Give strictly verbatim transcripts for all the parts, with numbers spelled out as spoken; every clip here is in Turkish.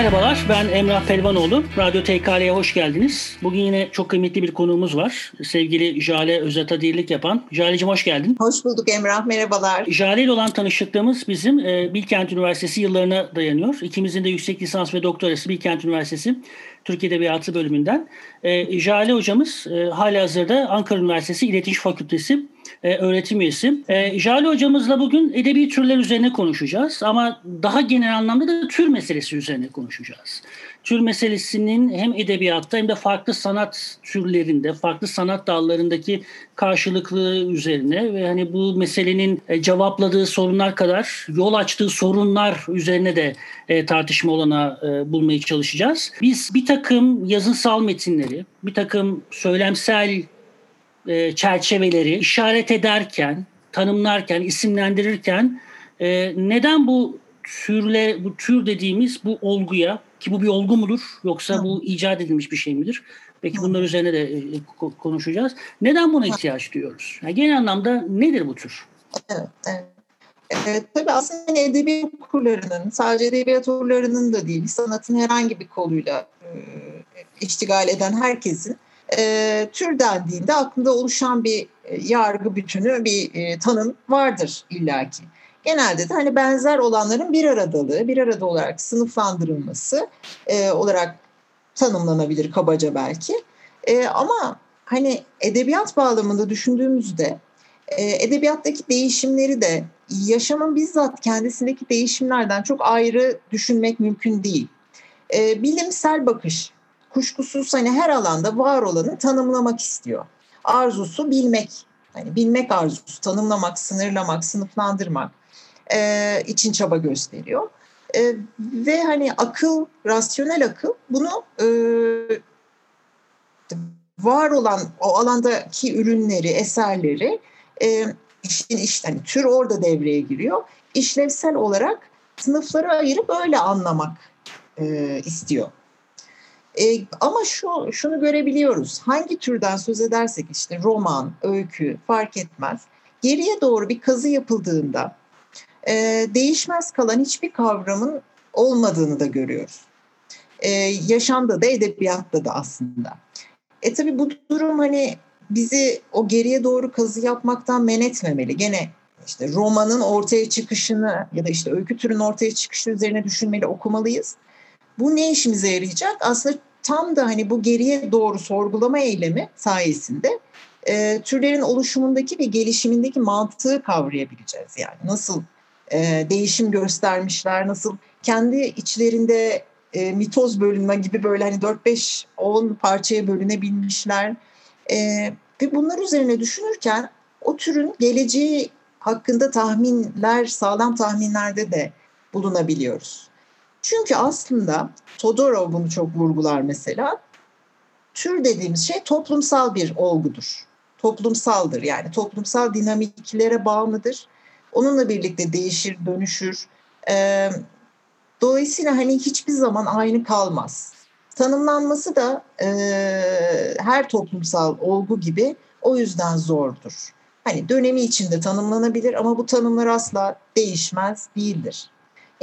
Merhabalar, ben Emrah Pelvanoğlu. Radyo T K L'ye hoş geldiniz. Bugün yine çok kıymetli bir konuğumuz var. Sevgili Jale Özata Dirlik yapan. Jale'cim hoş geldin. Hoş bulduk Emrah, merhabalar. Jale ile olan tanışıklığımız bizim e, Bilkent Üniversitesi yıllarına dayanıyor. İkimizin de yüksek lisans ve doktorası Bilkent Üniversitesi Türk Edebiyatı bölümünden. E, Jale hocamız e, halihazırda Ankara Üniversitesi İletişim Fakültesi Ee, öğretim üyesi. Ee, Jale hocamızla bugün edebi türler üzerine konuşacağız ama daha genel anlamda da tür meselesi üzerine konuşacağız. Tür meselesinin hem edebiyatta hem de farklı sanat türlerinde, farklı sanat dallarındaki karşılıklı üzerine ve hani bu meselenin cevapladığı sorunlar kadar yol açtığı sorunlar üzerine de tartışma olanağı bulmaya çalışacağız. Biz bir takım yazınsal metinleri, bir takım söylemsel çerçeveleri işaret ederken, tanımlarken, isimlendirirken neden bu türle, bu tür dediğimiz bu olguya, ki bu bir olgu mudur yoksa bu icat edilmiş bir şey midir? Peki bunlar üzerine de konuşacağız. Neden buna ihtiyaç duyuyoruz? Yani genel anlamda nedir bu tür? Evet, evet. Evet, tabii aslında edebiyat okurlarının, sadece edebiyat okurlarının da değil, sanatın herhangi bir koluyla iştigal eden herkesin E, tür dendiğinde aklında oluşan bir e, yargı bütünü, bir e, tanım vardır illaki. Genelde de hani benzer olanların bir aradalığı, bir arada olarak sınıflandırılması e, olarak tanımlanabilir kabaca belki. E, ama hani edebiyat bağlamında düşündüğümüzde e, edebiyattaki değişimleri de yaşamın bizzat kendisindeki değişimlerden çok ayrı düşünmek mümkün değil. E, bilimsel bakış kuşkusuz hani her alanda var olanı tanımlamak istiyor. Arzusu bilmek, hani bilmek arzusu, tanımlamak, sınırlamak, sınıflandırmak e, için çaba gösteriyor. E, ve hani akıl, rasyonel akıl bunu e, var olan o alandaki ürünleri, eserleri, e, işin işte hani tür orada devreye giriyor. İşlevsel olarak sınıflara ayırıp öyle anlamak e, istiyor. E, ama şu şunu görebiliyoruz. Hangi türden söz edersek işte roman, öykü fark etmez. Geriye doğru bir kazı yapıldığında e, değişmez kalan hiçbir kavramın olmadığını da görüyoruz. E, yaşamda da edebiyatta da aslında. E tabii bu durum hani bizi o geriye doğru kazı yapmaktan men etmemeli. Gene işte romanın ortaya çıkışını ya da işte öykü türünün ortaya çıkışı üzerine düşünmeli, okumalıyız. Bu ne işimize yarayacak? Aslında tam da hani bu geriye doğru sorgulama eylemi sayesinde e, türlerin oluşumundaki ve gelişimindeki mantığı kavrayabileceğiz. Yani nasıl e, değişim göstermişler, nasıl kendi içlerinde e, mitoz bölünme gibi böyle hani dört beş on parçaya bölünebilmişler. E, ve bunlar üzerine düşünürken o türün geleceği hakkında tahminler, sağlam tahminlerde de bulunabiliyoruz. Çünkü aslında Todorov bunu çok vurgular mesela. Tür dediğimiz şey toplumsal bir olgudur. Toplumsaldır, yani toplumsal dinamiklere bağımlıdır. Onunla birlikte değişir, dönüşür. Ee, dolayısıyla hani hiçbir zaman aynı kalmaz. Tanımlanması da e, her toplumsal olgu gibi o yüzden zordur. Hani dönemi içinde tanımlanabilir ama bu tanımlar asla değişmez değildir.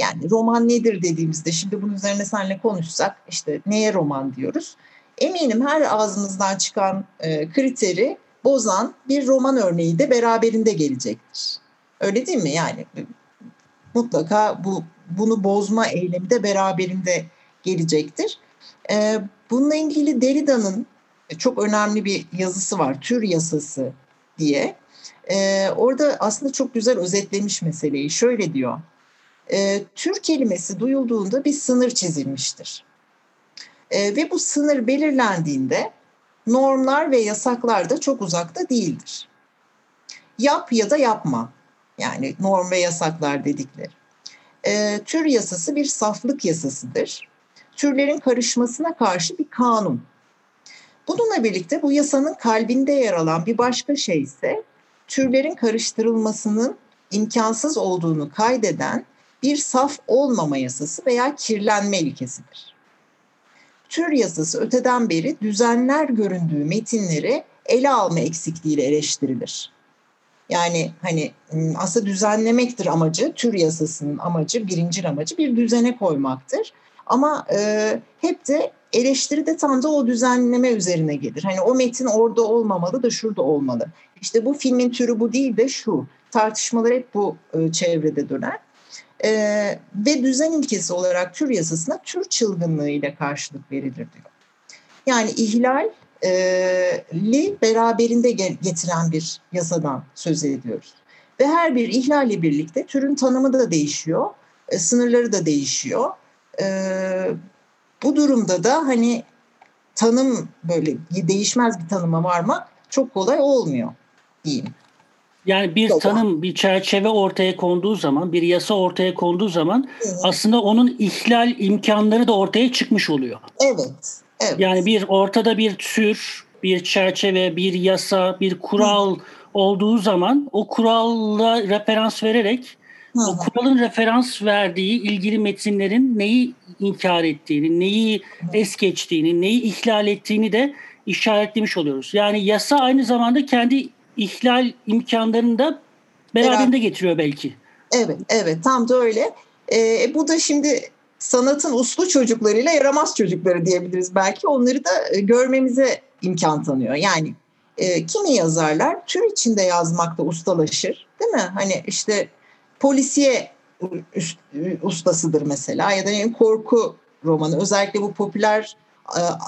Yani roman nedir dediğimizde şimdi bunun üzerine seninle konuşsak işte neye roman diyoruz. Eminim her ağzımızdan çıkan e, kriteri bozan bir roman örneği de beraberinde gelecektir. Öyle değil mi? Yani mutlaka bu bunu bozma eylemi de beraberinde gelecektir. E, bununla ilgili Derrida'nın çok önemli bir yazısı var. Tür yasası diye. E, orada aslında çok güzel özetlemiş meseleyi. Şöyle diyor. E, tür kelimesi duyulduğunda bir sınır çizilmiştir. E, ve bu sınır belirlendiğinde normlar ve yasaklar da çok uzakta değildir. Yap ya da yapma, yani norm ve yasaklar dedikleri. E, tür yasası bir saflık yasasıdır. Türlerin karışmasına karşı bir kanun. Bununla birlikte bu yasanın kalbinde yer alan bir başka şey ise türlerin karıştırılmasının imkansız olduğunu kaydeden bir saf olmama yasası veya kirlenme ilkesidir. Tür yasası öteden beri düzenler göründüğü metinleri ele alma eksikliğiyle eleştirilir. Yani hani aslında düzenlemektir amacı, tür yasasının amacı, birincil amacı bir düzene koymaktır. Ama e, hep de eleştiri de tam da o düzenleme üzerine gelir. Hani o metin orada olmamalı da şurada olmalı. İşte bu filmin türü bu değil de şu. Tartışmalar hep bu e, çevrede döner. E, ve düzen ilkesi olarak tür yasasına tür çılgınlığı ile karşılık verilir diyor. Yani ihlal e, li beraberinde getiren bir yasadan söz ediyoruz. Ve her bir ihlalle birlikte türün tanımı da değişiyor, e, sınırları da değişiyor. E, bu durumda da hani tanım böyle değişmez bir tanıma varmak çok kolay olmuyor diyeyim. Yani bir Doğru. tanım, bir çerçeve ortaya konduğu zaman, bir yasa ortaya konduğu zaman evet. aslında onun ihlal imkanları da ortaya çıkmış oluyor. Evet. evet. Yani bir ortada bir tür, bir çerçeve, bir yasa, bir kural Hı. olduğu zaman o kuralla referans vererek Hı. o kuralın referans verdiği ilgili metinlerin neyi inkar ettiğini, neyi Hı. es geçtiğini, neyi ihlal ettiğini de işaretlemiş oluyoruz. Yani yasa aynı zamanda kendi İhlal imkanlarını da beraberinde evet. getiriyor belki. Evet, evet, tam da öyle. E, bu da şimdi sanatın uslu çocuklarıyla yaramaz çocukları diyebiliriz belki. Onları da görmemize imkan tanıyor. Yani e, kimi yazarlar tür içinde yazmakta ustalaşır, değil mi? Hani işte polisiye ustasıdır mesela, ya da yani korku romanı. Özellikle bu popüler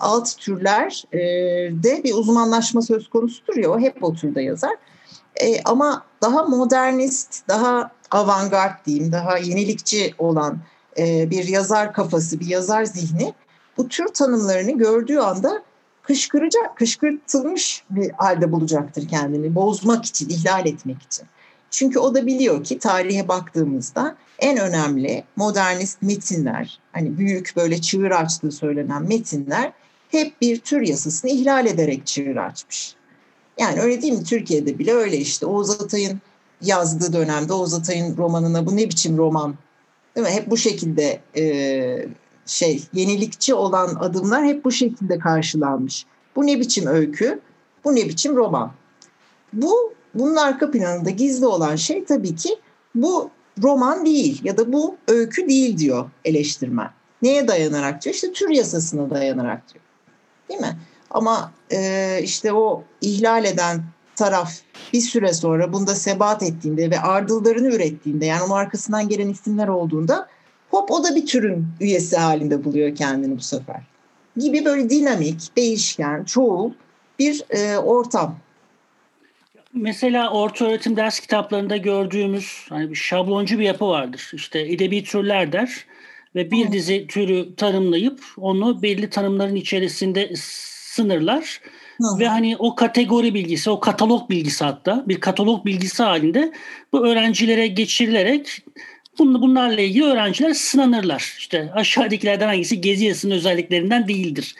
alt türler de bir uzmanlaşma söz konusudur ya, o hep o türde yazar. E, ama daha modernist, daha avantgard diyeyim, daha yenilikçi olan e, bir yazar kafası, bir yazar zihni bu tür tanımlarını gördüğü anda kışkıracak, kışkırtılmış bir halde bulacaktır kendini, bozmak için, ihlal etmek için. Çünkü o da biliyor ki tarihe baktığımızda en önemli modernist metinler, hani büyük böyle çığır açtığı söylenen metinler hep bir tür yasasını ihlal ederek çığır açmış. Yani öyle değil mi? Türkiye'de bile öyle işte. Oğuz Atay'ın yazdığı dönemde Oğuz Atay'ın romanına bu ne biçim roman, değil mi? Hep bu şekilde e, şey yenilikçi olan adımlar hep bu şekilde karşılanmış. Bu ne biçim öykü, bu ne biçim roman. Bu bunun arka planında gizli olan şey tabii ki bu roman değil ya da bu öykü değil diyor eleştirmen. Neye dayanarak diyor? İşte tür yasasına dayanarak diyor. Değil mi? Ama e, işte o ihlal eden taraf bir süre sonra bunda sebat ettiğinde ve ardıllarını ürettiğinde, yani onun arkasından gelen isimler olduğunda hop o da bir türün üyesi halinde buluyor kendini bu sefer. Gibi böyle dinamik, değişken, çoğul bir e, ortam. Mesela orta öğretim ders kitaplarında gördüğümüz hani bir şabloncu bir yapı vardır. İşte edebi türler der ve bir dizi türü tanımlayıp onu belli tanımların içerisinde sınırlar. Hı. Ve hani o kategori bilgisi, o katalog bilgisi hatta bir katalog bilgisi halinde bu öğrencilere geçirilerek bunlarla ilgili öğrenciler sınanırlar. İşte aşağıdakilerden hangisi Gezi Yasası'nın özelliklerinden değildir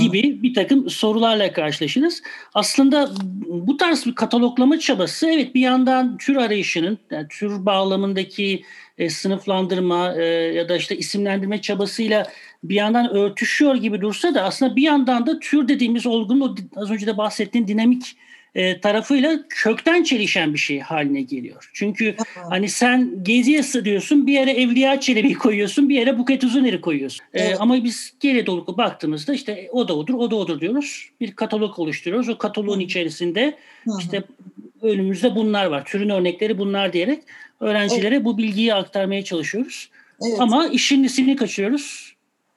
gibi bir takım sorularla karşılaşırız. Aslında bu tarz bir kataloglama çabası evet bir yandan tür arayışının, yani tür bağlamındaki e, sınıflandırma e, ya da işte isimlendirme çabasıyla bir yandan örtüşüyor gibi dursa da aslında bir yandan da tür dediğimiz olgunun az önce de bahsettiğim dinamik e, tarafıyla kökten çelişen bir şey haline geliyor. Çünkü Aha. hani sen Gezi Yasası diyorsun, bir yere Evliya Çelebi koyuyorsun, bir yere Buket Uzuner'i koyuyorsun. Evet. E, ama biz geriye doğru baktığımızda işte o da odur, o da odur diyoruz. Bir katalog oluşturuyoruz. O kataloğun Hı. içerisinde Hı. işte önümüzde bunlar var. Türün örnekleri bunlar diyerek öğrencilere evet. bu bilgiyi aktarmaya çalışıyoruz. Evet. Ama işin ismini kaçırıyoruz.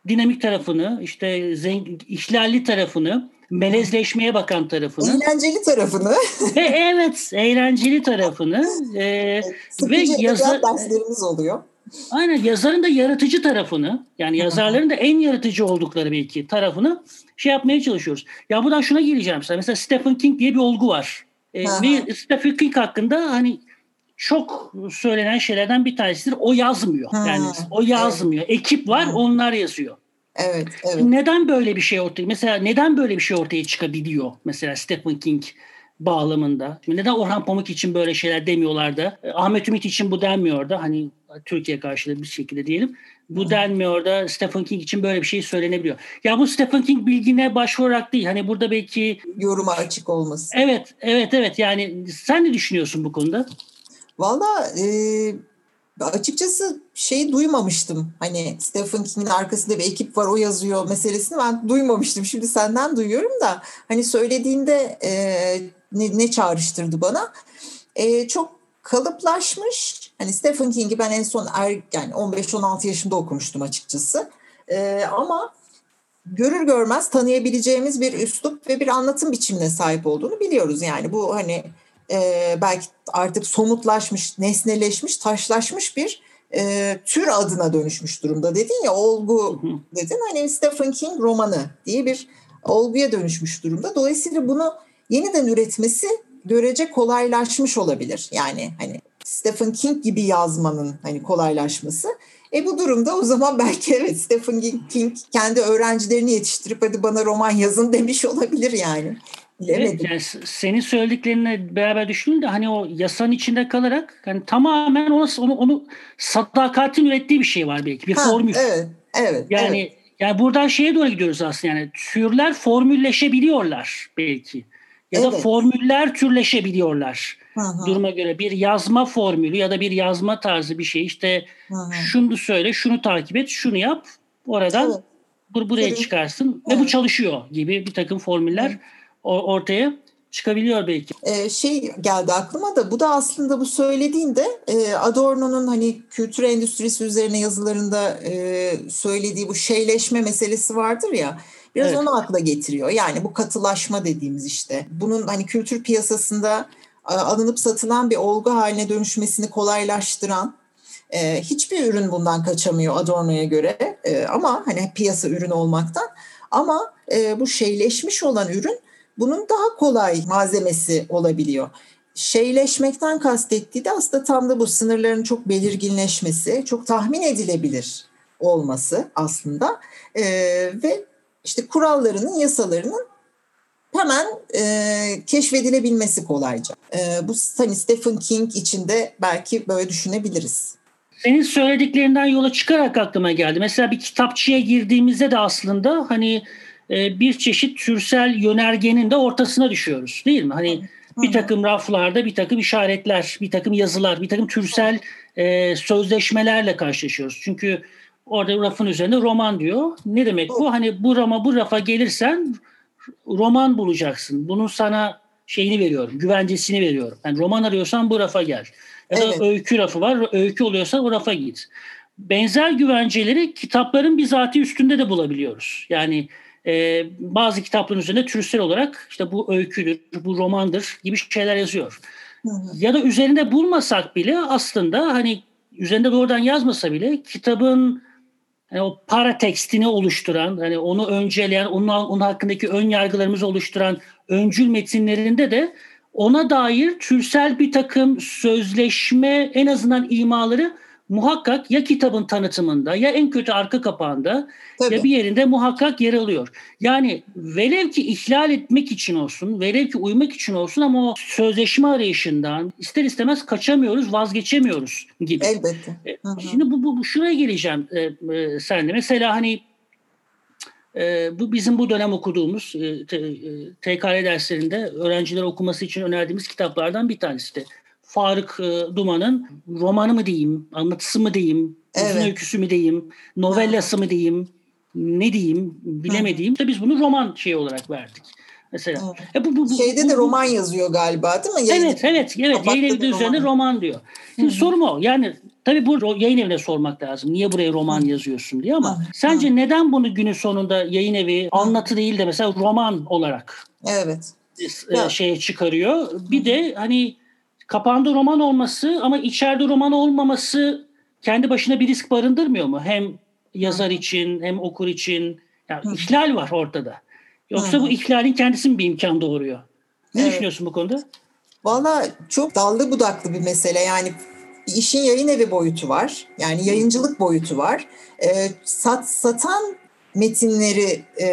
Dinamik tarafını, işte zengin, ihlalli tarafını, melezleşmeye bakan tarafını. Eğlenceli tarafını. Ve evet, eğlenceli tarafını. E, evet, ve yazar derslerimiz oluyor. Aynen, yazarın da yaratıcı tarafını, yani yazarların da en yaratıcı oldukları belki tarafını şey yapmaya çalışıyoruz. Ya buradan şuna geleceğim size. Mesela Stephen King diye bir olgu var. E, ve Stephen King hakkında hani çok söylenen şeylerden bir tanesidir. O yazmıyor. Ha. Yani o yazmıyor. Evet. Ekip var, ha. onlar yazıyor. Evet, evet. Neden böyle bir şey ortaya mesela neden böyle bir şey ortaya çıkabiliyor mesela Stephen King bağlamında? Neden Orhan Pamuk için böyle şeyler demiyorlar da Ahmet Ümit için bu denmiyor da hani Türkiye karşılığı bir şekilde diyelim. Bu hmm. denmiyor da Stephen King için böyle bir şey söylenebiliyor. Ya bu Stephen King bilgine başvurarak değil. Hani burada belki yoruma açık olması. Evet, evet, evet. Yani sen ne düşünüyorsun bu konuda? Vallahi e, açıkçası şey duymamıştım. Hani Stephen King'in arkasında bir ekip var, o yazıyor meselesini ben duymamıştım. Şimdi senden duyuyorum da hani söylediğinde e, ne, ne çağrıştırdı bana. E, çok kalıplaşmış. Hani Stephen King'i ben en son er, yani on beş on altı yaşımda okumuştum açıkçası. E, ama görür görmez tanıyabileceğimiz bir üslup ve bir anlatım biçimine sahip olduğunu biliyoruz. Yani bu hani Ee, belki artık somutlaşmış, nesneleşmiş, taşlaşmış bir e, tür adına dönüşmüş durumda dedin ya, olgu dedin. Hani Stephen King romanı diye bir olguya dönüşmüş durumda. Dolayısıyla bunu yeniden üretmesi görece kolaylaşmış olabilir. Yani hani Stephen King gibi yazmanın hani kolaylaşması. E bu durumda o zaman belki evet Stephen King kendi öğrencilerini yetiştirip hadi bana roman yazın demiş olabilir yani. Evet, yani senin söylediklerinle beraber düşünün de hani o yasanın içinde kalarak hani tamamen onu, onu, onu sadakatin ürettiği bir şey var belki. Bir ha, formül. Evet, evet, yani, evet. Yani buradan şeye doğru gidiyoruz aslında, yani türler formülleşebiliyorlar belki. Ya evet. Da formüller türleşebiliyorlar. Aha. Duruma göre bir yazma formülü ya da bir yazma tarzı bir şey. İşte aha. Şunu söyle, şunu takip et, şunu yap. Oradan evet. bur- buraya evet. çıkarsın evet. ve bu çalışıyor gibi bir takım formüller evet. ortaya çıkabiliyor belki. Ee, şey geldi aklıma da, bu da aslında bu söylediğinde Adorno'nun hani kültür endüstrisi üzerine yazılarında söylediği bu şeyleşme meselesi vardır ya, biraz evet. onu akla getiriyor. Yani bu katılaşma dediğimiz işte. Bunun hani kültür piyasasında alınıp satılan bir olgu haline dönüşmesini kolaylaştıran, hiçbir ürün bundan kaçamıyor Adorno'ya göre ama hani piyasa ürünü olmaktan, ama bu şeyleşmiş olan ürün bunun daha kolay malzemesi olabiliyor. Şeyleşmekten kastettiği de aslında tam da bu sınırların çok belirginleşmesi, çok tahmin edilebilir olması aslında. Ee, ve işte kurallarının, yasalarının hemen e, keşfedilebilmesi kolayca. Ee, bu hani Stephen King için de belki böyle düşünebiliriz. Senin söylediklerinden yola çıkarak aklıma geldi. Mesela bir kitapçıya girdiğimizde de aslında hani bir çeşit türsel yönergenin de ortasına düşüyoruz değil mi? Hani bir takım raflarda bir takım işaretler, bir takım yazılar, bir takım türsel e, sözleşmelerle karşılaşıyoruz. Çünkü orada rafın üzerinde roman diyor. Ne demek bu? Hani bu rama, bu rafa gelirsen roman bulacaksın. Bunun sana şeyini veriyorum, güvencesini veriyorum. Yani roman arıyorsan bu rafa gel. Ya da evet. öykü rafı var, öykü oluyorsa o rafa git. Benzer güvenceleri kitapların bizatihi üstünde de bulabiliyoruz. Yani Ee, bazı kitapların üzerinde türsel olarak işte bu öyküdür, bu romandır gibi şeyler yazıyor. Hı hı. Ya da üzerinde bulmasak bile aslında hani üzerinde doğrudan yazmasa bile kitabın hani o para tekstini oluşturan, hani onu önceleyen, onun, onun hakkındaki ön yargılarımızı oluşturan öncül metinlerinde de ona dair türsel bir takım sözleşme, en azından imaları muhakkak ya kitabın tanıtımında ya en kötü arka kapağında tabii. ya bir yerinde muhakkak yer alıyor. Yani velev ki ihlal etmek için olsun, velev ki uymak için olsun ama o sözleşme arayışından ister istemez kaçamıyoruz, vazgeçemiyoruz gibi. Elbette. Hı-hı. Şimdi bu, bu şuraya geleceğim e, e, sen de. Mesela hani e, bu bizim bu dönem okuduğumuz e, te, e, T K L derslerinde öğrenciler okuması için önerdiğimiz kitaplardan bir tanesi de. Faruk Duman'ın romanı mı diyeyim, anlatısı mı diyeyim, evet. uzun öyküsü mü diyeyim, novellası mı diyeyim, ne diyeyim bilemediğim. İşte biz bunu roman şey olarak verdik. Mesela. Evet. E bu, bu, bu, Şeyde bu, de roman bu, yazıyor galiba değil mi? Yayın evet, evet. evet. Yayın evi üzerinde roman, roman diyor. Şimdi sorum o. Yani tabii bu yayın evine sormak lazım. Niye buraya roman Hı-hı. yazıyorsun diye ama Hı-hı. sence Hı-hı. neden bunu günün sonunda yayın evi anlatı değil de mesela roman olarak evet. e, şeye çıkarıyor? Bir de hani kapağında roman olması ama içeride roman olmaması kendi başına bir risk barındırmıyor mu? Hem yazar için hem okur için. Yani ihlal var ortada. Yoksa Hı. bu ihlalin kendisi mi bir imkan doğuruyor? Ne evet. düşünüyorsun bu konuda? Vallahi çok dallı budaklı bir mesele. Yani işin yayın evi boyutu var. Yani yayıncılık boyutu var. E, sat satan metinleri e,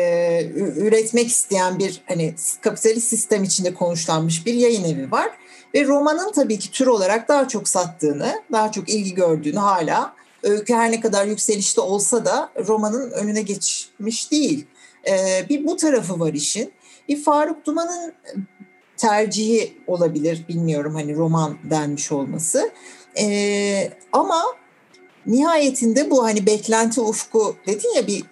üretmek isteyen bir hani kapitalist sistem içinde konuşlanmış bir yayın evi var. Ve romanın tabii ki tür olarak daha çok sattığını, daha çok ilgi gördüğünü hala, öykü her ne kadar yükselişte olsa da romanın önüne geçmiş değil. Ee, bir bu tarafı var işin. Bir Faruk Duman'ın tercihi olabilir, bilmiyorum hani roman denmiş olması. E, ama nihayetinde bu hani beklenti ufku dedin ya, bir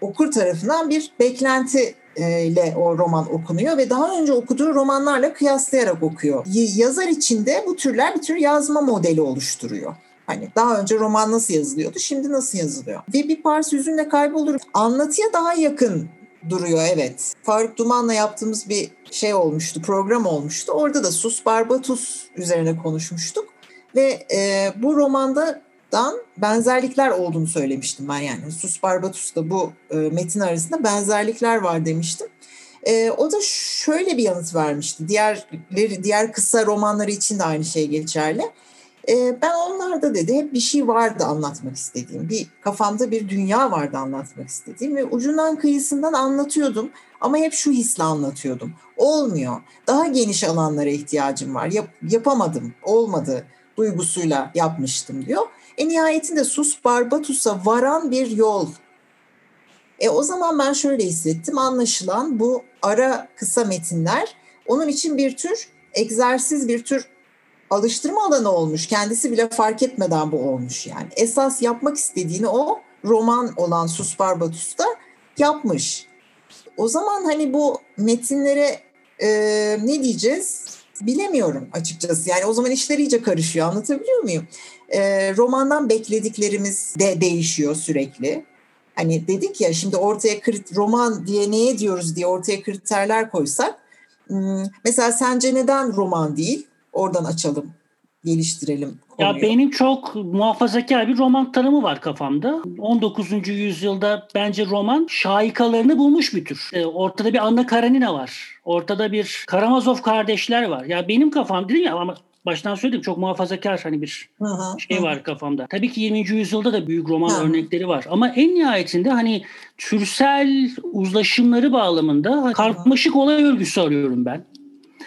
okur tarafından bir beklentiyle o roman okunuyor ve daha önce okuduğu romanlarla kıyaslayarak okuyor. Yazar içinde bu türler bir tür yazma modeli oluşturuyor. Hani daha önce roman nasıl yazılıyordu, şimdi nasıl yazılıyor? Ve bir parça yüzünde kaybolur. Anlatıya daha yakın duruyor, evet. Faruk Duman'la yaptığımız bir şey olmuştu, program olmuştu. Orada da Sus Barbatus üzerine konuşmuştuk. Ve e, bu romandan benzerlikler olduğunu söylemiştim ben yani. Sus Barbatus'la bu e, metin arasında benzerlikler var demiştim. E, o da şöyle bir yanıt vermişti. Diğerleri, diğer kısa romanları için de aynı şey geçerli. Ben onlarda dedi hep bir şey vardı anlatmak istediğim, bir kafamda bir dünya vardı anlatmak istediğim ve ucundan kıyısından anlatıyordum ama hep şu hisle anlatıyordum. Olmuyor, daha geniş alanlara ihtiyacım var, Yap, yapamadım, olmadı duygusuyla yapmıştım diyor. E nihayetinde Sus Barbatus'a varan bir yol. E o zaman ben şöyle hissettim, anlaşılan bu ara kısa metinler onun için bir tür egzersiz, bir tür alıştırma alanı olmuş. Kendisi bile fark etmeden bu olmuş yani. Esas yapmak istediğini o roman olan Sus Barbatus'ta yapmış. O zaman hani bu metinlere e, ne diyeceğiz bilemiyorum açıkçası. Yani o zaman işler iyice karışıyor, anlatabiliyor muyum? E, romandan beklediklerimiz de değişiyor sürekli. Hani dedik ya şimdi ortaya krit, roman diye neye diyoruz diye ortaya kriterler koysak. Mesela sence neden roman değil? Oradan açalım, geliştirelim konuyu. Ya benim çok muhafazakar bir roman tanımı var kafamda. on dokuzuncu yüzyılda bence roman şaikalarını bulmuş bir tür. E, ortada bir Anna Karenina var. Ortada bir Karamazov kardeşler var. Ya benim kafam dedim ya ama baştan söyledim çok muhafazakar hani bir aha, şey aha. var kafamda. Tabii ki yirminci yüzyılda da büyük roman aha. örnekleri var. Ama en nihayetinde hani türsel uzlaşımları bağlamında karmaşık olay örgüsü arıyorum ben.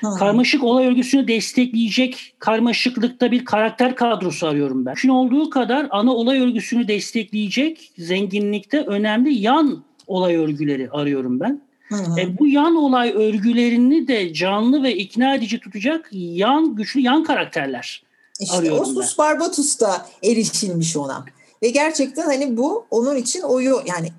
Hı-hı. Karmaşık olay örgüsünü destekleyecek karmaşıklıkta bir karakter kadrosu arıyorum ben. Mümkün olduğu kadar ana olay örgüsünü destekleyecek zenginlikte önemli yan olay örgüleri arıyorum ben. E, bu yan olay örgülerini de canlı ve ikna edici tutacak yan güçlü yan karakterler işte arıyorum o ben. İşte Sus Barbatus'ta erişilmiş ona. Ve gerçekten hani bu onun için oyu yani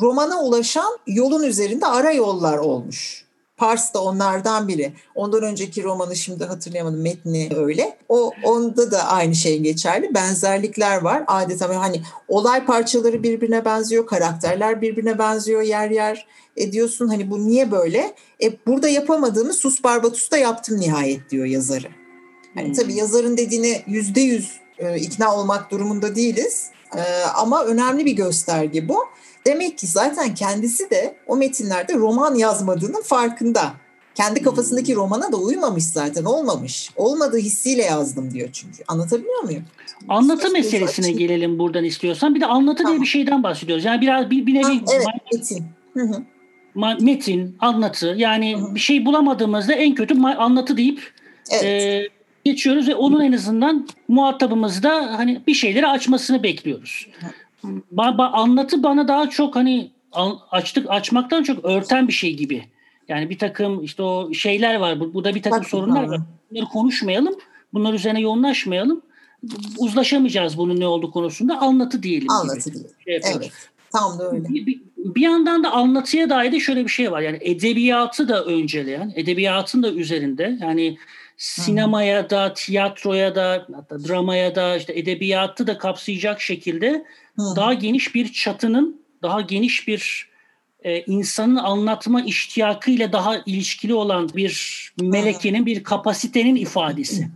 romana ulaşan yolun üzerinde ara yollar olmuş. Pars da onlardan biri. Ondan önceki romanı şimdi hatırlayamadım metni öyle. O onda da aynı şey geçerli. Benzerlikler var. Adeta hani olay parçaları birbirine benziyor, karakterler birbirine benziyor yer yer. E diyorsun hani bu niye böyle? E burada yapamadığımı Sus Barbatus'ta yaptım nihayet diyor yazarı. Hani hmm. tabii yazarın dediğini yüzde yüz ikna olmak durumunda değiliz. E, ama önemli bir gösterge bu. Demek ki zaten kendisi de o metinlerde roman yazmadığının farkında. Kendi kafasındaki romana da uymamış zaten, olmamış. Olmadığı hissiyle yazdım diyor çünkü. Anlatabiliyor muyum? Anlatı meselesine açık gelelim buradan istiyorsan. Bir de anlatı tamam. diye bir şeyden bahsediyoruz. Yani biraz bir, bir nevi... Ha, evet, metin. Hı hı. Metin, anlatı. Yani hı hı. bir şey bulamadığımızda en kötü anlatı deyip... Evet. E, geçiyoruz ve onun en azından muhatabımızda hani bir şeyleri açmasını bekliyoruz. Hı hı. Ba- anlatı bana daha çok hani açtık açmaktan çok örten bir şey gibi. Yani bir takım işte o şeyler var. Burada bir takım Bak, sorunlar var. Bunları konuşmayalım. Bunlar üzerine yoğunlaşmayalım. Uzlaşamayacağız bunun ne olduğu konusunda. Anlatı diyelim. Anlatı gibi. diyelim. Şey evet. Tam da öyle. Bir, bir yandan da anlatıya dair de şöyle bir şey var. Yani edebiyatı da önceleyen, edebiyatın da üzerinde. Yani sinemaya Hı-hı. da, tiyatroya da, hatta dramaya da, işte edebiyatı da kapsayacak şekilde Hı-hı. daha geniş bir çatının, daha geniş bir e, insanın anlatma iştiyakıyla daha ilişkili olan bir melekenin, Hı-hı. bir kapasitenin ifadesi.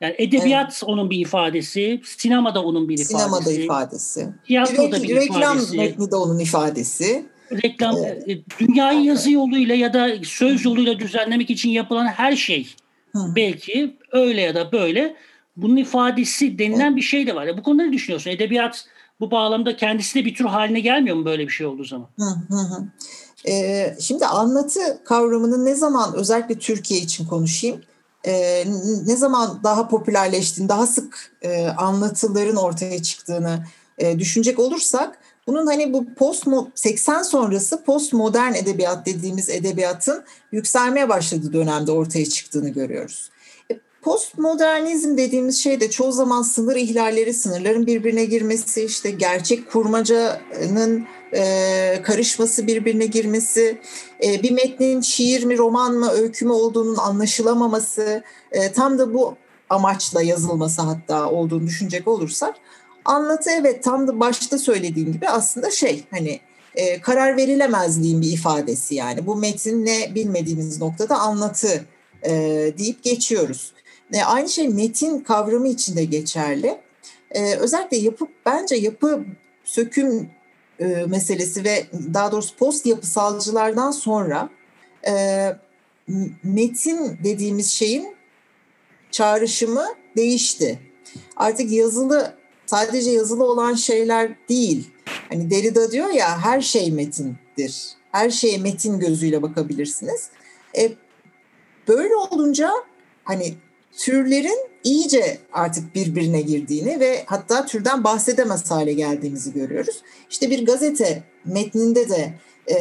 Yani edebiyat evet. onun bir ifadesi, sinema da onun bir ifadesi. Sinema da ifadesi. Tiyatro da bir ifadesi. Reklam da onun ifadesi. Reklam, evet. Dünyayı yazı yoluyla ya da söz yoluyla düzenlemek için yapılan her şey. Hı. Belki öyle ya da böyle bunun ifadesi denilen bir şey de var. Ya bu konuda ne düşünüyorsun? Edebiyat bu bağlamda kendisi de bir tür haline gelmiyor mu böyle bir şey olduğu zaman? Hı hı hı. Ee, şimdi anlatı kavramının ne zaman özellikle Türkiye için konuşayım. Ee, ne zaman daha popülerleştiğini, daha sık e, anlatıların ortaya çıktığını e, düşünecek olursak bunun hani bu post seksen sonrası postmodern edebiyat dediğimiz edebiyatın yükselmeye başladığı dönemde ortaya çıktığını görüyoruz. E, Postmodernizm dediğimiz şey de çoğu zaman sınır ihlalleri, sınırların birbirine girmesi, işte gerçek kurmacanın e, karışması, birbirine girmesi, e, bir metnin şiir mi, roman mı, öykü mü olduğunun anlaşılamaması, e, tam da bu amaçla yazılması hatta olduğunu düşünecek olursak, anlatı evet tam da başta söylediğim gibi aslında şey hani e, karar verilemezliğin bir ifadesi yani. Bu metin ne bilmediğimiz noktada anlatı e, deyip geçiyoruz. E, aynı şey metin kavramı için de geçerli. E, özellikle yapı, bence yapı söküm e, meselesi ve daha doğrusu post yapısalcılardan sonra e, metin dediğimiz şeyin çağrışımı değişti. Artık yazılı, sadece yazılı olan şeyler değil. Hani Derrida diyor ya, her şey metindir. Her şeye metin gözüyle bakabilirsiniz. E, böyle olunca hani türlerin iyice artık birbirine girdiğini ve hatta türden bahsedemez hale geldiğimizi görüyoruz. İşte bir gazete metninde de e,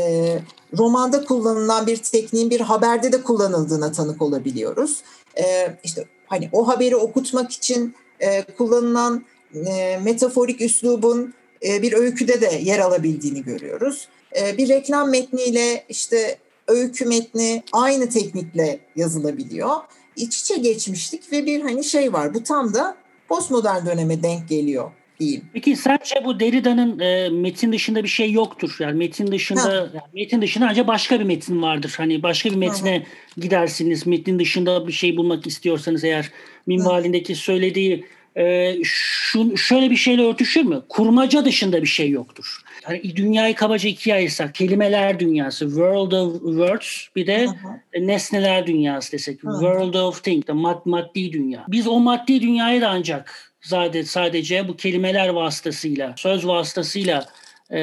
romanda kullanılan bir tekniğin bir haberde de kullanıldığına tanık olabiliyoruz. E, işte hani o haberi okutmak için e, kullanılan e, metaforik üslubun e, bir öyküde de yer alabildiğini görüyoruz. E, bir reklam metniyle işte öykü metni aynı teknikle yazılabiliyor. İç içe geçmiştik ve bir hani şey var. Bu tam da postmodern döneme denk geliyor diyeyim. Peki sence bu Derrida'nın e, metin dışında bir şey yoktur. Yani metin dışında yani metin dışında ancak başka bir metin vardır. Hani başka bir metne Hı. gidersiniz. Metnin dışında bir şey bulmak istiyorsanız eğer minvalindeki Hı. söylediği e, şu, şöyle bir şeyle örtüşür mü? Kurmaca dışında bir şey yoktur. Yani dünyayı kabaca ikiye ayırsak, kelimeler dünyası, world of words, bir de Aha. nesneler dünyası desek, Aha. world of things, mad, maddi dünya. Biz o maddi dünyayı da ancak sadece bu kelimeler vasıtasıyla, söz vasıtasıyla e,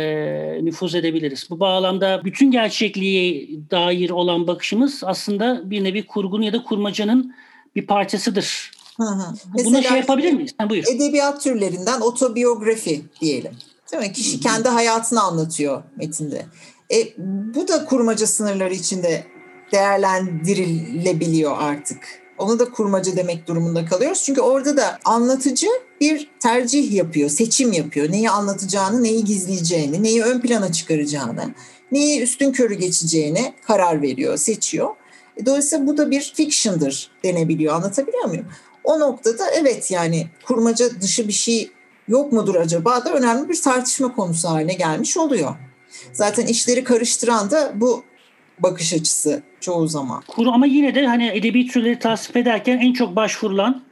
nüfuz edebiliriz. Bu bağlamda bütün gerçekliğe dair olan bakışımız aslında bir nevi kurgunun ya da kurmacanın bir parçasıdır. Aha. Bunu mesela şey yapabilir miyiz? Ha, buyur. Edebiyat türlerinden otobiyografi diyelim. Değil mi? Kişi kendi hayatını anlatıyor metinde. E, bu da kurmaca sınırları içinde değerlendirilebiliyor artık. Ona da kurmaca demek durumunda kalıyoruz. Çünkü orada da anlatıcı bir tercih yapıyor, seçim yapıyor. Neyi anlatacağını, neyi gizleyeceğini, neyi ön plana çıkaracağını, neyi üstünkörü geçeceğini karar veriyor, seçiyor. E, dolayısıyla bu da bir fiction'dır denebiliyor. Anlatabiliyor muyum? O noktada evet yani kurmaca dışı bir şey yok mudur acaba da önemli bir tartışma konusu haline gelmiş oluyor. Zaten işleri karıştıran da bu bakış açısı çoğu zaman. Ama yine de hani edebi türleri tasvip ederken en çok başvurulan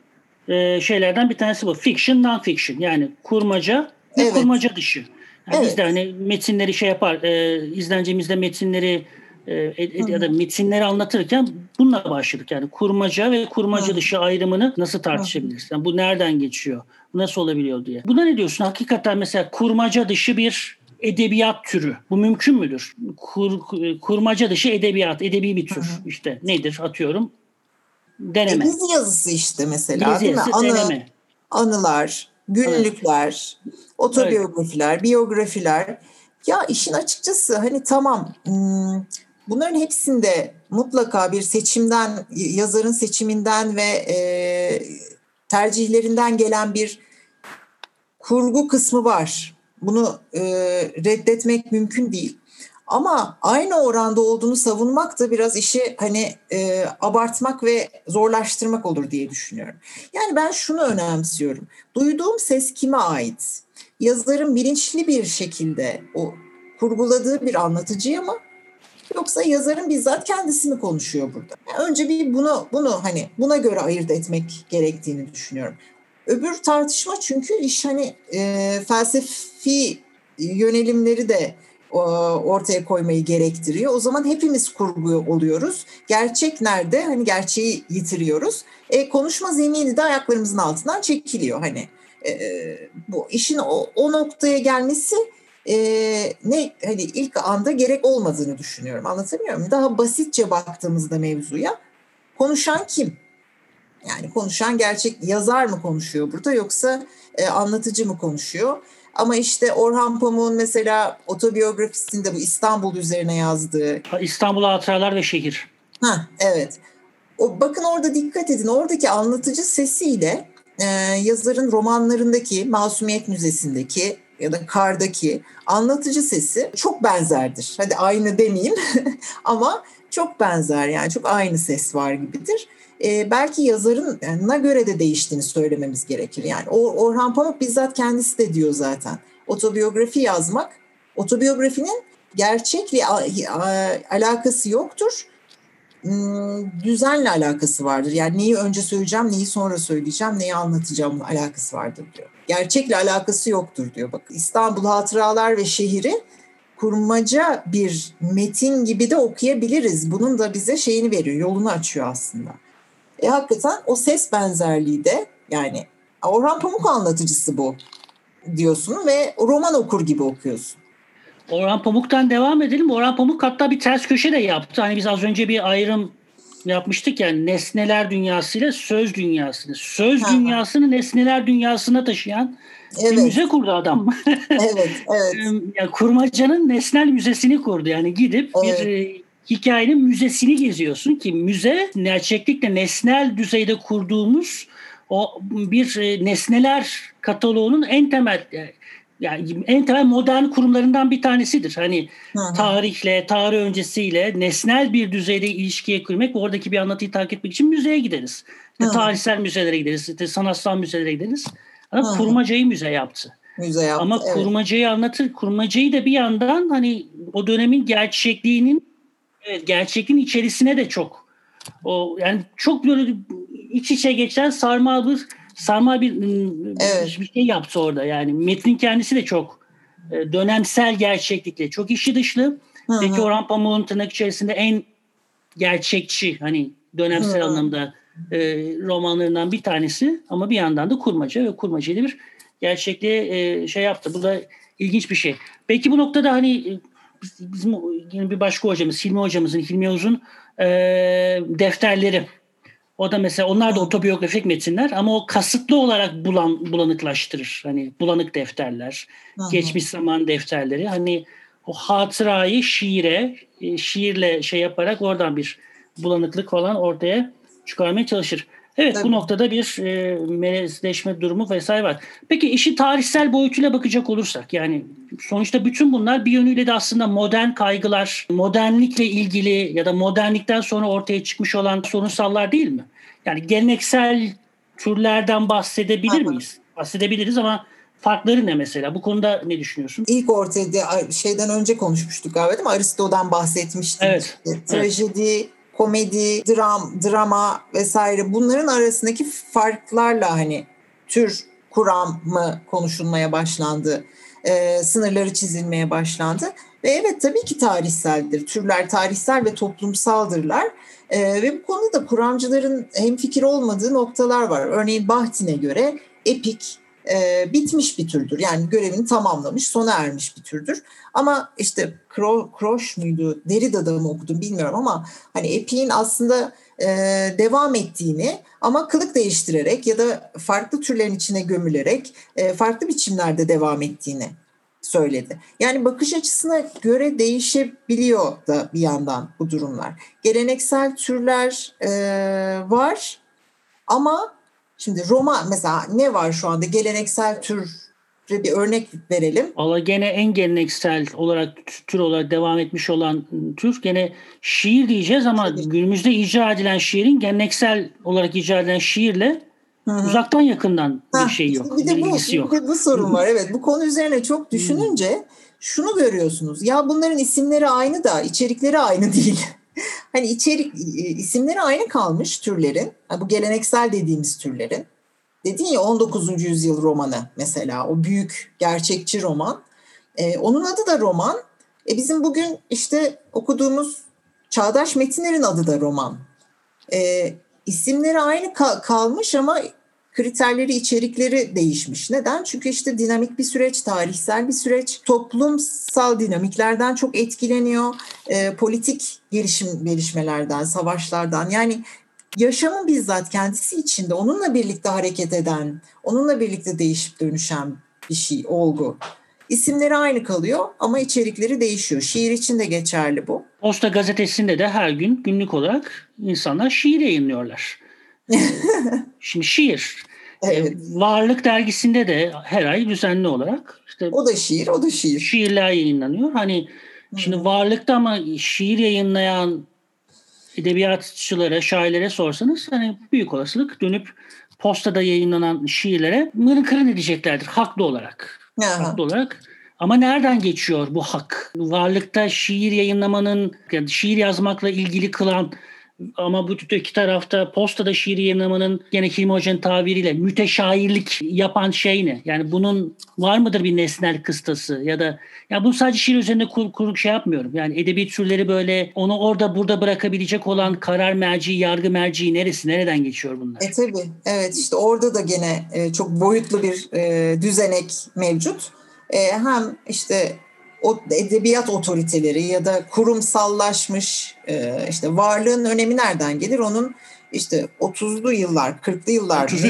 şeylerden bir tanesi bu. Fiction, non-fiction. Yani kurmaca ve evet. kurmaca dışı. Yani evet. Biz de hani metinleri şey yapar, izlencemizde metinleri ya da metinleri anlatırken bununla başladık. Yani kurmaca ve kurmaca dışı ayrımını nasıl tartışabiliriz? Yani bu nereden geçiyor? Nasıl olabiliyor diye. Buna ne diyorsun? Hakikaten mesela kurmaca dışı bir edebiyat türü. Bu mümkün müdür? Kur, kurmaca dışı edebiyat, edebi bir tür. İşte nedir? Atıyorum. Deneme. Gezi yazısı işte mesela. Gezi yazısı, Anı, deneme. Anılar, günlükler, evet. otobiyografiler, evet. biyografiler. Ya işin açıkçası hani tamam bunların hepsinde mutlaka bir seçimden, yazarın seçiminden ve e, tercihlerinden gelen bir kurgu kısmı var. Bunu e, reddetmek mümkün değil. Ama aynı oranda olduğunu savunmak da biraz işi hani e, abartmak ve zorlaştırmak olur diye düşünüyorum. Yani ben şunu önemsiyorum. Duyduğum ses kime ait? Yazarın bilinçli bir şekilde o kurguladığı bir anlatıcıya mı? Yoksa yazarın bizzat kendisi mi konuşuyor burada? Yani önce bir bunu bunu hani buna göre ayırt etmek gerektiğini düşünüyorum. Öbür tartışma çünkü iş hani e, felsefi yönelimleri de e, ortaya koymayı gerektiriyor. O zaman hepimiz kurgu oluyoruz. Gerçek nerede? Hani gerçeği yitiriyoruz. E, konuşma zemini de ayaklarımızın altından çekiliyor hani. E, bu işin o, o noktaya gelmesi e, ne hani ilk anda gerek olmadığını düşünüyorum. Anlatabiliyor muyum? Daha basitçe baktığımızda mevzuya konuşan kim? Yani konuşan gerçek yazar mı konuşuyor burada yoksa e, anlatıcı mı konuşuyor? Ama işte Orhan Pamuk'un mesela otobiyografisinde bu İstanbul üzerine yazdığı İstanbul Hatıralar ve Şehir. Ha evet. O, bakın orada dikkat edin, oradaki anlatıcı sesiyle e, yazarın romanlarındaki, Masumiyet Müzesi'ndeki ya da Kar'daki anlatıcı sesi çok benzerdir. Hadi aynı demeyeyim ama çok benzer, yani çok aynı ses var gibidir. Ee, belki yazarına göre de değiştiğini söylememiz gerekir. Yani Or- Orhan Pamuk bizzat kendisi de diyor zaten. Otobiyografi yazmak, otobiyografinin gerçekle a- a- alakası yoktur. Hmm, düzenle alakası vardır. Yani neyi önce söyleyeceğim, neyi sonra söyleyeceğim, neyi anlatacağımın alakası vardır diyor. Gerçekle alakası yoktur diyor. Bak, İstanbul Hatıralar ve Şehir'i kurmaca bir metin gibi de okuyabiliriz. Bunun da bize şeyini veriyor, yolunu açıyor aslında. E hakikaten o ses benzerliği de, yani Orhan Pamuk anlatıcısı bu diyorsun ve roman okur gibi okuyorsun. Orhan Pamuk'tan devam edelim. Orhan Pamuk hatta bir ters köşe de yaptı. Hani biz az önce bir ayrım yapmıştık ya, nesneler dünyasıyla söz dünyasını. Söz ha. dünyasını nesneler dünyasına taşıyan evet. bir müze kurdu adam. Evet, evet. Yani kurmacanın nesnel müzesini kurdu. Yani gidip evet. bir hikayenin müzesini geziyorsun ki müze gerçeklikle nesnel düzeyde kurduğumuz o bir nesneler kataloğunun en temel, yani en temel modern kurumlarından bir tanesidir. Hani Aha. tarihle, tarih öncesiyle nesnel bir düzeyde ilişkiye kurmak ve oradaki bir anlatıyı takip etmek için müzeye gideriz. İşte tarihsel müzelere gideriz, işte sanatsal müzelere gideriz. Ama Aha. kurmacayı müze yaptı. Müze yaptı. Ama evet. kurmacayı anlatır, kurmacayı da bir yandan hani o dönemin gerçekliğinin, evet, gerçekliğin içerisine de çok, o yani çok böyle iç içe geçen sarmal bir sarmal bir, evet. bir şey yaptı orada. Yani metnin kendisi de çok dönemsel gerçeklikle çok içi dışlı. Peki Orhan Pamuk'un tırnak içerisinde en gerçekçi, hani dönemsel Hı-hı. anlamda e, romanlarından bir tanesi, ama bir yandan da kurmaca ve kurmacayla bir gerçekliğe e, şey yaptı. Bu da ilginç bir şey. Peki bu noktada hani bizim yine bir başka hocamız, Hilmi hocamızın, Hilmi Uzun e, defterleri. O da mesela, onlar da otobiyografik metinler ama o kasıtlı olarak bulan, bulanıklaştırır. Hani bulanık defterler, Aha. geçmiş zaman defterleri. Hani o hatırayı şiire, şiirle şey yaparak oradan bir bulanıklık falan ortaya çıkarmaya çalışır. Evet, Tabii. bu noktada bir e, melezleşme durumu vesaire var. Peki işi tarihsel boyutuyla bakacak olursak, yani sonuçta bütün bunlar bir yönüyle de aslında modern kaygılar, modernlikle ilgili ya da modernlikten sonra ortaya çıkmış olan sorunsallar değil mi? Yani geleneksel türlerden bahsedebilir Aha. miyiz? Bahsedebiliriz ama farkları ne mesela? Bu konuda ne düşünüyorsun? İlk ortaya şeyden önce konuşmuştuk galiba, değil mi? Aristo'dan bahsetmiştik. Evet. Trajedi... Evet. komedi, dram, drama vesaire, bunların arasındaki farklarla hani tür kuramı konuşulmaya başlandı, e, sınırları çizilmeye başlandı ve evet tabii ki tarihseldir. Türler tarihsel ve toplumsaldırlar e, ve bu konuda da kuramcıların hemfikir olmadığı noktalar var. Örneğin Bahtin'e göre epik e, bitmiş bir türdür, yani görevini tamamlamış, sona ermiş bir türdür. Ama işte Kroş muydu, Derrida'da mı okudum bilmiyorum ama hani epiğin aslında e, devam ettiğini ama kılık değiştirerek ya da farklı türlerin içine gömülerek e, farklı biçimlerde devam ettiğini söyledi. Yani bakış açısına göre değişebiliyor da bir yandan bu durumlar. Geleneksel türler e, var ama şimdi roman mesela ne var şu anda geleneksel tür? Bir örnek verelim. Valla gene en geleneksel olarak, tür olarak devam etmiş olan tür gene şiir diyeceğiz ama Şiir. Günümüzde icra edilen şiirin geleneksel olarak icra edilen şiirle Hı-hı. uzaktan yakından ha, bir şey yok. Bir de bu, bir yok. Bir de bu sorun var. Evet, bu konu üzerine çok düşününce şunu görüyorsunuz. Ya bunların isimleri aynı da içerikleri aynı değil. Hani içerik isimleri aynı kalmış türlerin. Yani bu geleneksel dediğimiz türlerin. Dedin ya on dokuzuncu yüzyıl romanı mesela, o büyük gerçekçi roman. Ee, onun adı da roman. E bizim bugün işte okuduğumuz çağdaş metinlerin adı da roman. Ee, isimleri aynı kal- kalmış ama kriterleri, içerikleri değişmiş. Neden? Çünkü işte dinamik bir süreç, tarihsel bir süreç, toplumsal dinamiklerden çok etkileniyor. Ee, politik gelişim, gelişmelerden, savaşlardan, yani... Yaşamın bizzat kendisi içinde onunla birlikte hareket eden, onunla birlikte değişip dönüşen bir şey, olgu. İsimleri aynı kalıyor ama içerikleri değişiyor. Şiir için de geçerli bu. Posta gazetesinde de her gün günlük olarak insanlar şiir yayınlıyorlar. Şimdi şiir. Evet. Varlık dergisinde de her ay düzenli olarak işte o da şiir, o da şiir. Şiirler yayınlanıyor. Hani şimdi hmm. varlıkta ama şiir yayınlayan edebiyatçılara, şairlere sorsanız hani büyük olasılık dönüp postada yayınlanan şiirlere mırın kırın edeceklerdir haklı olarak. Aha. Haklı olarak. Ama nereden geçiyor bu hak? Varlıkta şiir yayınlamanın, yani şiir yazmakla ilgili kılan ama bu iki tarafta postada şiir yayınlamanın, gene Hilmi Hoca'nın tabiriyle müteşairlik yapan şey ne? Yani bunun var mıdır bir nesnel kıstası ya da ya bunu sadece şiir üzerinde kur, kuruk şey yapmıyorum. Yani edebi türleri böyle onu orada burada bırakabilecek olan karar merci, yargı merci neresi, nereden geçiyor bunlar? E tabii. Evet işte orada da gene e, çok boyutlu bir e, düzenek mevcut. E, hem işte o edebiyat otoriteleri ya da kurumsallaşmış işte varlığın önemi nereden gelir? Onun işte otuzlu yıllar, kırklı yıllar otuz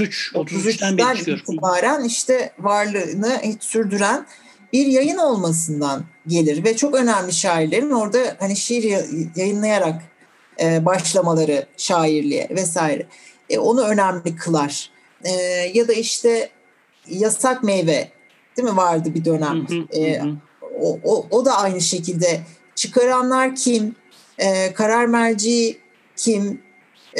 üç, otuz üçten beri itibaren işte varlığını sürdüren bir yayın olmasından gelir ve çok önemli şairlerin orada hani şiir yayınlayarak başlamaları şairliğe vesaire. E onu önemli kılar. E ya da işte Yasak Meyve değil mi vardı bir dönem. Hı hı, ee, hı. O, o, o da aynı şekilde çıkaranlar kim, ee, karar merci kim,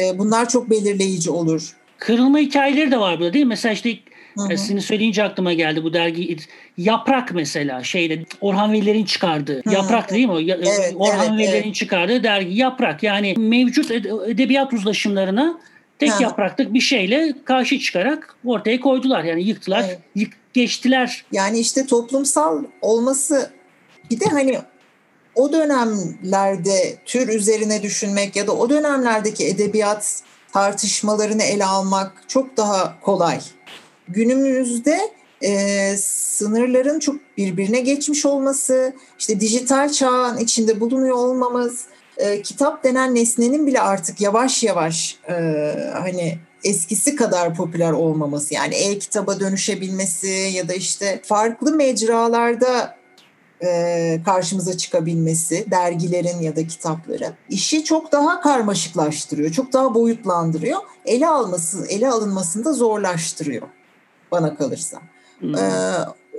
ee, bunlar çok belirleyici olur. Kırılma hikayeleri de var burada değil mi? Mesela işte hı hı. sizin söyleyince aklıma geldi bu dergi Yaprak mesela şeyde Orhan Veliler'in çıkardığı hı hı. Yaprak değil mi? Evet, Orhan evet, Veliler'in evet. çıkardığı dergi Yaprak yani mevcut edebiyat uzlaşımlarına tek ha. yapraklık bir şeyle karşı çıkarak ortaya koydular. Yani yıktılar, evet. yık, geçtiler. Yani işte toplumsal olması bir de hani o dönemlerde tür üzerine düşünmek ya da o dönemlerdeki edebiyat tartışmalarını ele almak çok daha kolay. Günümüzde e, sınırların çok birbirine geçmiş olması, işte dijital çağın içinde bulunuyor olmamız, E, kitap denen nesnenin bile artık yavaş yavaş e, hani eskisi kadar popüler olmaması yani e-kitaba dönüşebilmesi ya da işte farklı mecralarda e, karşımıza çıkabilmesi dergilerin ya da kitapların işi çok daha karmaşıklaştırıyor, çok daha boyutlandırıyor, ele alması, ele alınmasını da zorlaştırıyor bana kalırsa. Hmm. E,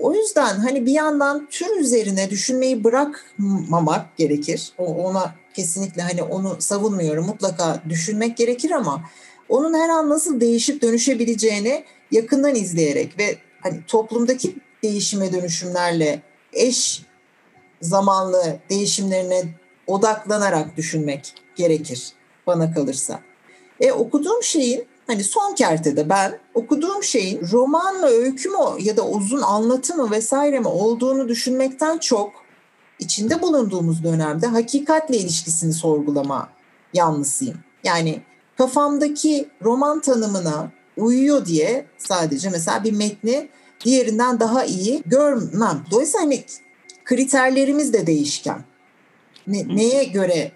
O yüzden hani bir yandan tür üzerine düşünmeyi bırakmamak gerekir. O, ona kesinlikle hani onu savunmuyorum. Mutlaka düşünmek gerekir ama onun her an nasıl değişip dönüşebileceğini yakından izleyerek ve hani toplumdaki değişime dönüşümlerle eş zamanlı değişimlerine odaklanarak düşünmek gerekir bana kalırsa. E okuduğum şeyin Hani son kertede ben okuduğum şeyin roman mı, öykü mü ya da uzun anlatı mı vesaire mi olduğunu düşünmekten çok içinde bulunduğumuz dönemde hakikatle ilişkisini sorgulama yanlısıyım. Yani kafamdaki roman tanımına uyuyor diye sadece mesela bir metni diğerinden daha iyi görmem. Dolayısıyla hani kriterlerimiz de değişken. Ne, neye göre...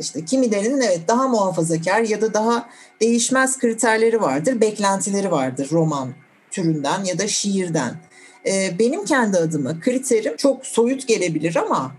İşte kimilerinin evet daha muhafazakar ya da daha değişmez kriterleri vardır, beklentileri vardır roman türünden ya da şiirden. Benim kendi adıma kriterim çok soyut gelebilir ama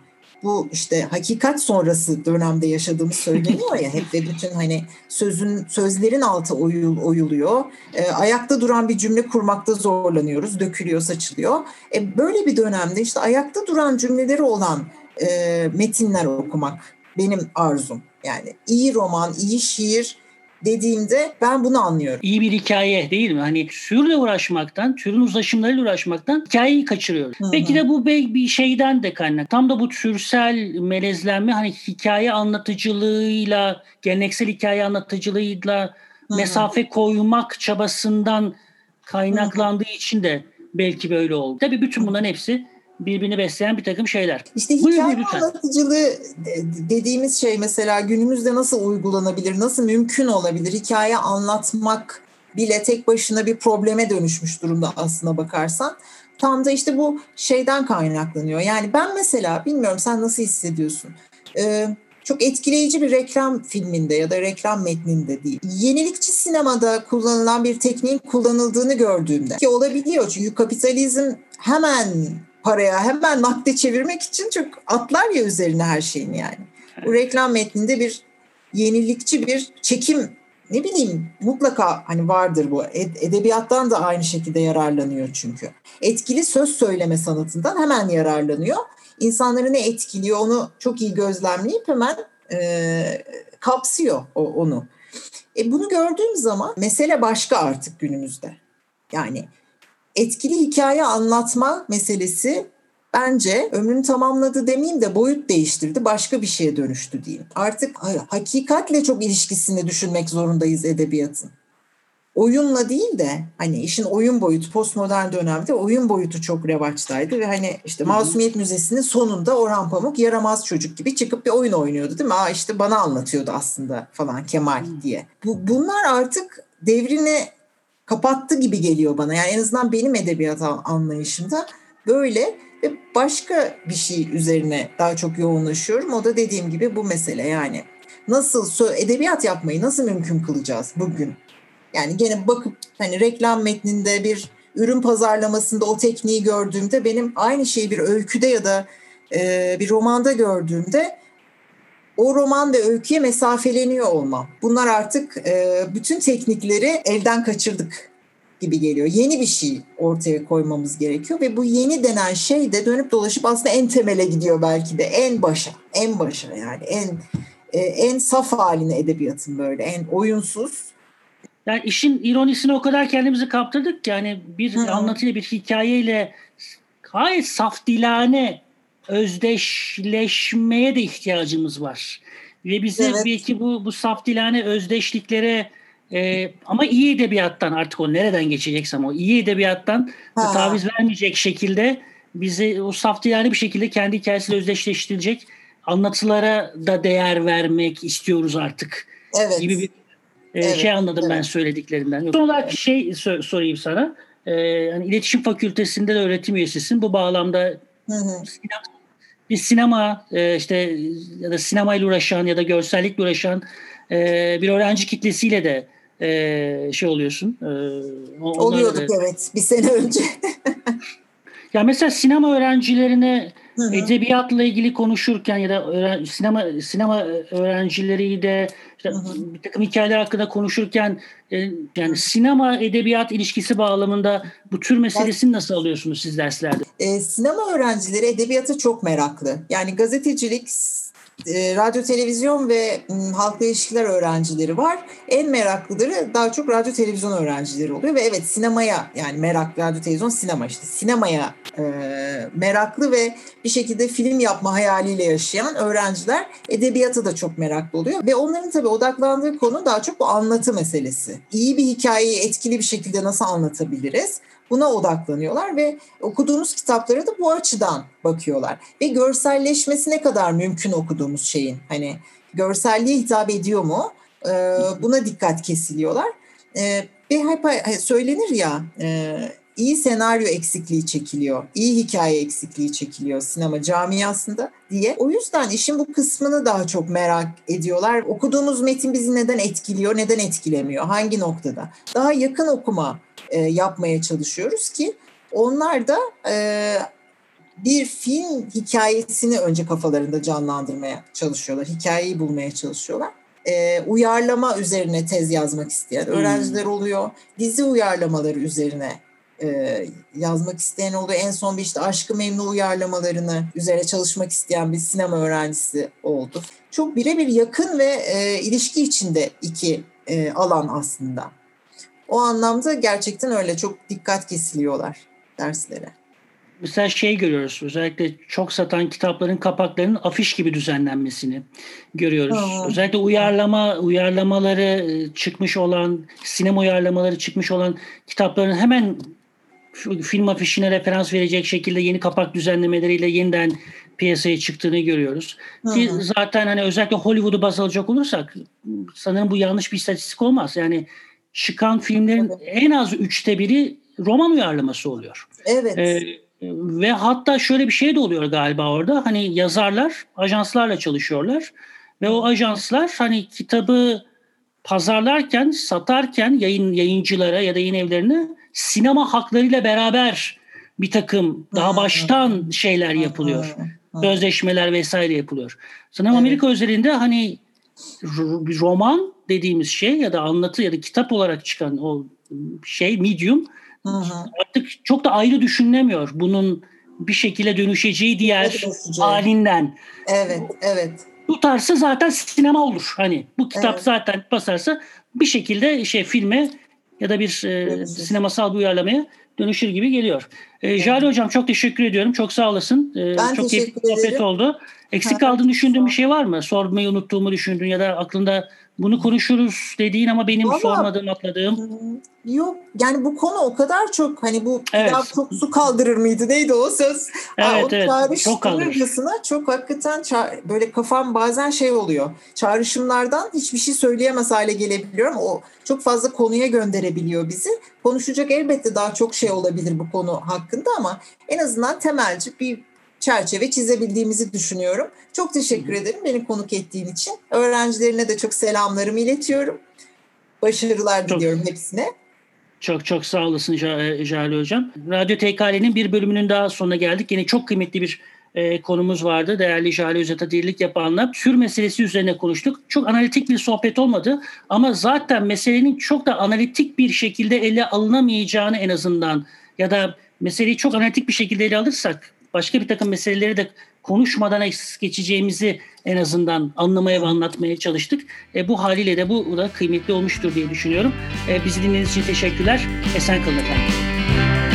bu işte hakikat sonrası dönemde yaşadığımız söyleniyor ya hep ve bütün hani sözün sözlerin altı oyul, oyuluyor. E, ayakta duran bir cümle kurmakta zorlanıyoruz, dökülüyor, saçılıyor. E, böyle bir dönemde işte ayakta duran cümleleri olan e, metinler okumak benim arzum. Yani iyi roman, iyi şiir dediğimde ben bunu anlıyorum. İyi bir hikaye değil mi? Hani türle uğraşmaktan, türün uzlaşımlarıyla uğraşmaktan hikayeyi kaçırıyoruz. Hı-hı. Belki de bu bir şeyden de kaynak. Tam da bu türsel melezlenme hani hikaye anlatıcılığıyla, geleneksel hikaye anlatıcılığıyla Hı-hı. mesafe koymak çabasından kaynaklandığı Hı-hı. için de belki böyle oldu. Tabii bütün bunların hepsi birbirini besleyen bir takım şeyler. İşte hikaye Buyur, anlatıcılığı dediğimiz şey mesela günümüzde nasıl uygulanabilir, nasıl mümkün olabilir? Hikaye anlatmak bile tek başına bir probleme dönüşmüş durumda aslına bakarsan. Tam da işte bu şeyden kaynaklanıyor. Yani ben mesela bilmiyorum sen nasıl hissediyorsun? Ee, çok etkileyici bir reklam filminde ya da reklam metninde değil. Yenilikçi sinemada kullanılan bir tekniğin kullanıldığını gördüğümde ki olabiliyor çünkü kapitalizm hemen paraya hemen nakde çevirmek için çok atlar ya üzerine her şeyin yani. Bu reklam metninde bir yenilikçi bir çekim, ne bileyim, mutlaka hani vardır bu. Edebiyattan da aynı şekilde yararlanıyor çünkü. Etkili söz söyleme sanatından hemen yararlanıyor. İnsanları ne etkiliyor onu çok iyi gözlemleyip hemen e, kapsıyor o, onu. E, bunu gördüğüm zaman mesele başka artık günümüzde. Yani etkili hikaye anlatma meselesi bence ömrünü tamamladı demeyeyim de boyut değiştirdi, başka bir şeye dönüştü diyeyim. Artık hakikatle çok ilişkisini düşünmek zorundayız edebiyatın. Oyunla değil de hani işin oyun boyutu, postmodern dönemde oyun boyutu çok revaçtaydı ve hani işte Masumiyet Müzesi'nin sonunda Orhan Pamuk yaramaz çocuk gibi çıkıp bir oyun oynuyordu değil mi? Aa işte bana anlatıyordu aslında falan Kemal diye. Bu, bunlar artık devrini kapattı gibi geliyor bana. Yani en azından benim edebiyat anlayışımda böyle ve başka bir şey üzerine daha çok yoğunlaşıyorum. O da dediğim gibi bu mesele yani. Nasıl edebiyat yapmayı nasıl mümkün kılacağız bugün? Yani gene bakıp hani reklam metninde bir ürün pazarlamasında o tekniği gördüğümde benim aynı şeyi bir öyküde ya da e, bir romanda gördüğümde o roman ve öyküye mesafeleniyor olmam. Bunlar artık e, bütün teknikleri elden kaçırdık gibi geliyor. Yeni bir şey ortaya koymamız gerekiyor ve bu yeni denen şey de dönüp dolaşıp aslında en temele gidiyor belki de. En başa, en başa yani en e, en saf haline edebiyatın böyle en oyunsuz. Yani işin ironisini o kadar kendimizi kaptırdık ki yani bir Hı-hı. anlatıyla, bir hikayeyle gayet saf dilane özdeşleşmeye de ihtiyacımız var. Ve bize evet. belki bu, bu saf dilane özdeşliklere e, ama iyi edebiyattan, artık o nereden geçeceksem o iyi edebiyattan ha. taviz vermeyecek şekilde bizi o saf dilane bir şekilde kendi hikayesiyle özdeşleştirecek anlatılara da değer vermek istiyoruz artık evet. gibi bir Evet, şey anladım evet. ben söylediklerinden. Son olarak şey sorayım sana. Ee, yani İletişim Fakültesi'nde de öğretim üyesisin. Bu bağlamda hı hı. Sinema, bir sinema e, işte ya da sinemayla uğraşan ya da görsellikle uğraşan e, bir öğrenci kitlesiyle de e, şey oluyorsun. E, Oluyorduk da, evet bir sene önce. Ya mesela sinema öğrencilerine hı hı. edebiyatla ilgili konuşurken ya da öğren, sinema sinema öğrencileri de işte hı hı. bir takım hikayeler hakkında konuşurken e, yani sinema edebiyat ilişkisi bağlamında bu tür meselesini nasıl alıyorsunuz siz derslerde? E, sinema öğrencileri edebiyata çok meraklı. Yani gazetecilik, e, radyo televizyon ve m, halkla ilişkiler öğrencileri var. En meraklıları daha çok radyo televizyon öğrencileri oluyor ve evet sinemaya yani merak radyo televizyon sinema işte sinemaya e, meraklı ve bir şekilde film yapma hayaliyle yaşayan öğrenciler edebiyata da çok meraklı oluyor ve onların tabii odaklandığı konu daha çok bu anlatı meselesi. İyi bir hikayeyi etkili bir şekilde nasıl anlatabiliriz? Buna odaklanıyorlar ve okuduğumuz kitaplara da bu açıdan bakıyorlar. Ve görselleşmesi ne kadar mümkün okuduğumuz şeyin. Hani görselliğe hitap ediyor mu? Ee, buna dikkat kesiliyorlar. Ee, ve hep söylenir ya e, iyi senaryo eksikliği çekiliyor. İyi hikaye eksikliği çekiliyor sinema camiasında diye. O yüzden işin bu kısmını daha çok merak ediyorlar. Okuduğumuz metin bizi neden etkiliyor, neden etkilemiyor, hangi noktada? Daha yakın okuma yapmaya çalışıyoruz ki onlar da e, bir film hikayesini önce kafalarında canlandırmaya çalışıyorlar. Hikayeyi bulmaya çalışıyorlar. E, uyarlama üzerine tez yazmak isteyen öğrenciler hmm. oluyor. Dizi uyarlamaları üzerine e, yazmak isteyen oluyor. En son bir işte Aşkı Memnu uyarlamalarını üzerine çalışmak isteyen bir sinema öğrencisi oldu. Çok birebir yakın ve e, ilişki içinde iki e, alan aslında. O anlamda gerçekten öyle çok dikkat kesiliyorlar derslere. Mesela şey görüyoruz, özellikle çok satan kitapların kapaklarının afiş gibi düzenlenmesini görüyoruz. Aa. Özellikle uyarlama uyarlamaları çıkmış olan, sinema uyarlamaları çıkmış olan kitapların hemen film afişine referans verecek şekilde yeni kapak düzenlemeleriyle yeniden piyasaya çıktığını görüyoruz. Hı-hı. Ki zaten hani özellikle Hollywood'u baz alacak olursak sanırım bu yanlış bir istatistik olmaz. Yani çıkan filmlerin evet. en az üçte biri roman uyarlaması oluyor. Evet. Ee, ve hatta şöyle bir şey de oluyor galiba orada. Hani yazarlar ajanslarla çalışıyorlar ve o ajanslar hani kitabı pazarlarken, satarken yayın yayıncılara ya da yayın evlerine sinema haklarıyla beraber bir takım daha baştan şeyler yapılıyor. Sözleşmeler vesaire yapılıyor. Sanırım evet. Amerika özelinde hani bir roman dediğimiz şey ya da anlatı ya da kitap olarak çıkan o şey medium, hı hı, artık çok da ayrı düşünülemiyor. Bunun bir şekilde dönüşeceği diğer halinden. Evet, evet. Tutarsa zaten sinema olur. Hani bu kitap, evet, zaten basarsa bir şekilde şey filme ya da bir, evet, e, sinemasal bir uyarlamaya dönüşür gibi geliyor. E, Jale, evet, hocam çok teşekkür ediyorum. Çok sağ olasın. E, ben çok keyifli bir sohbet oldu. Eksik kaldığını düşündüğün bir şey var mı? Sormayı unuttuğumu düşündüğün ya da aklında bunu konuşuruz dediğin ama benim Vallahi, sormadığım, atladığım. Yok. Yani bu konu o kadar çok, hani bu evet. çok su kaldırır mıydı? Neydi o söz? Evet, Aa, evet. Çok kaldırır. Çok hakikaten ça- böyle kafam bazen şey oluyor. Çağrışımlardan hiçbir şey söyleyemez hale gelebiliyorum. O çok fazla konuya gönderebiliyor bizi. Konuşacak elbette daha çok şey olabilir bu konu hakkında ama en azından temelci bir çerçeve çizebildiğimizi düşünüyorum. Çok teşekkür ederim beni konuk ettiğin için. Öğrencilerine de çok selamlarımı iletiyorum. Başarılar diliyorum çok, hepsine. Çok çok sağ olasın Jale Hocam. Radyo T K L'nin bir bölümünün daha sonuna geldik. Yine çok kıymetli bir e, konumuz vardı. Değerli Jale Özata Dirlik yapanla Sür meselesi üzerine konuştuk. Çok analitik bir sohbet olmadı ama zaten meselenin çok da analitik bir şekilde ele alınamayacağını en azından ya da meseleyi çok analitik bir şekilde ele alırsak başka bir takım meseleleri de konuşmadan eksik geçeceğimizi en azından anlamaya ve anlatmaya çalıştık. E, bu haliyle de bu da kıymetli olmuştur diye düşünüyorum. E, bizi dinlediğiniz için teşekkürler. Esen kalın efendim.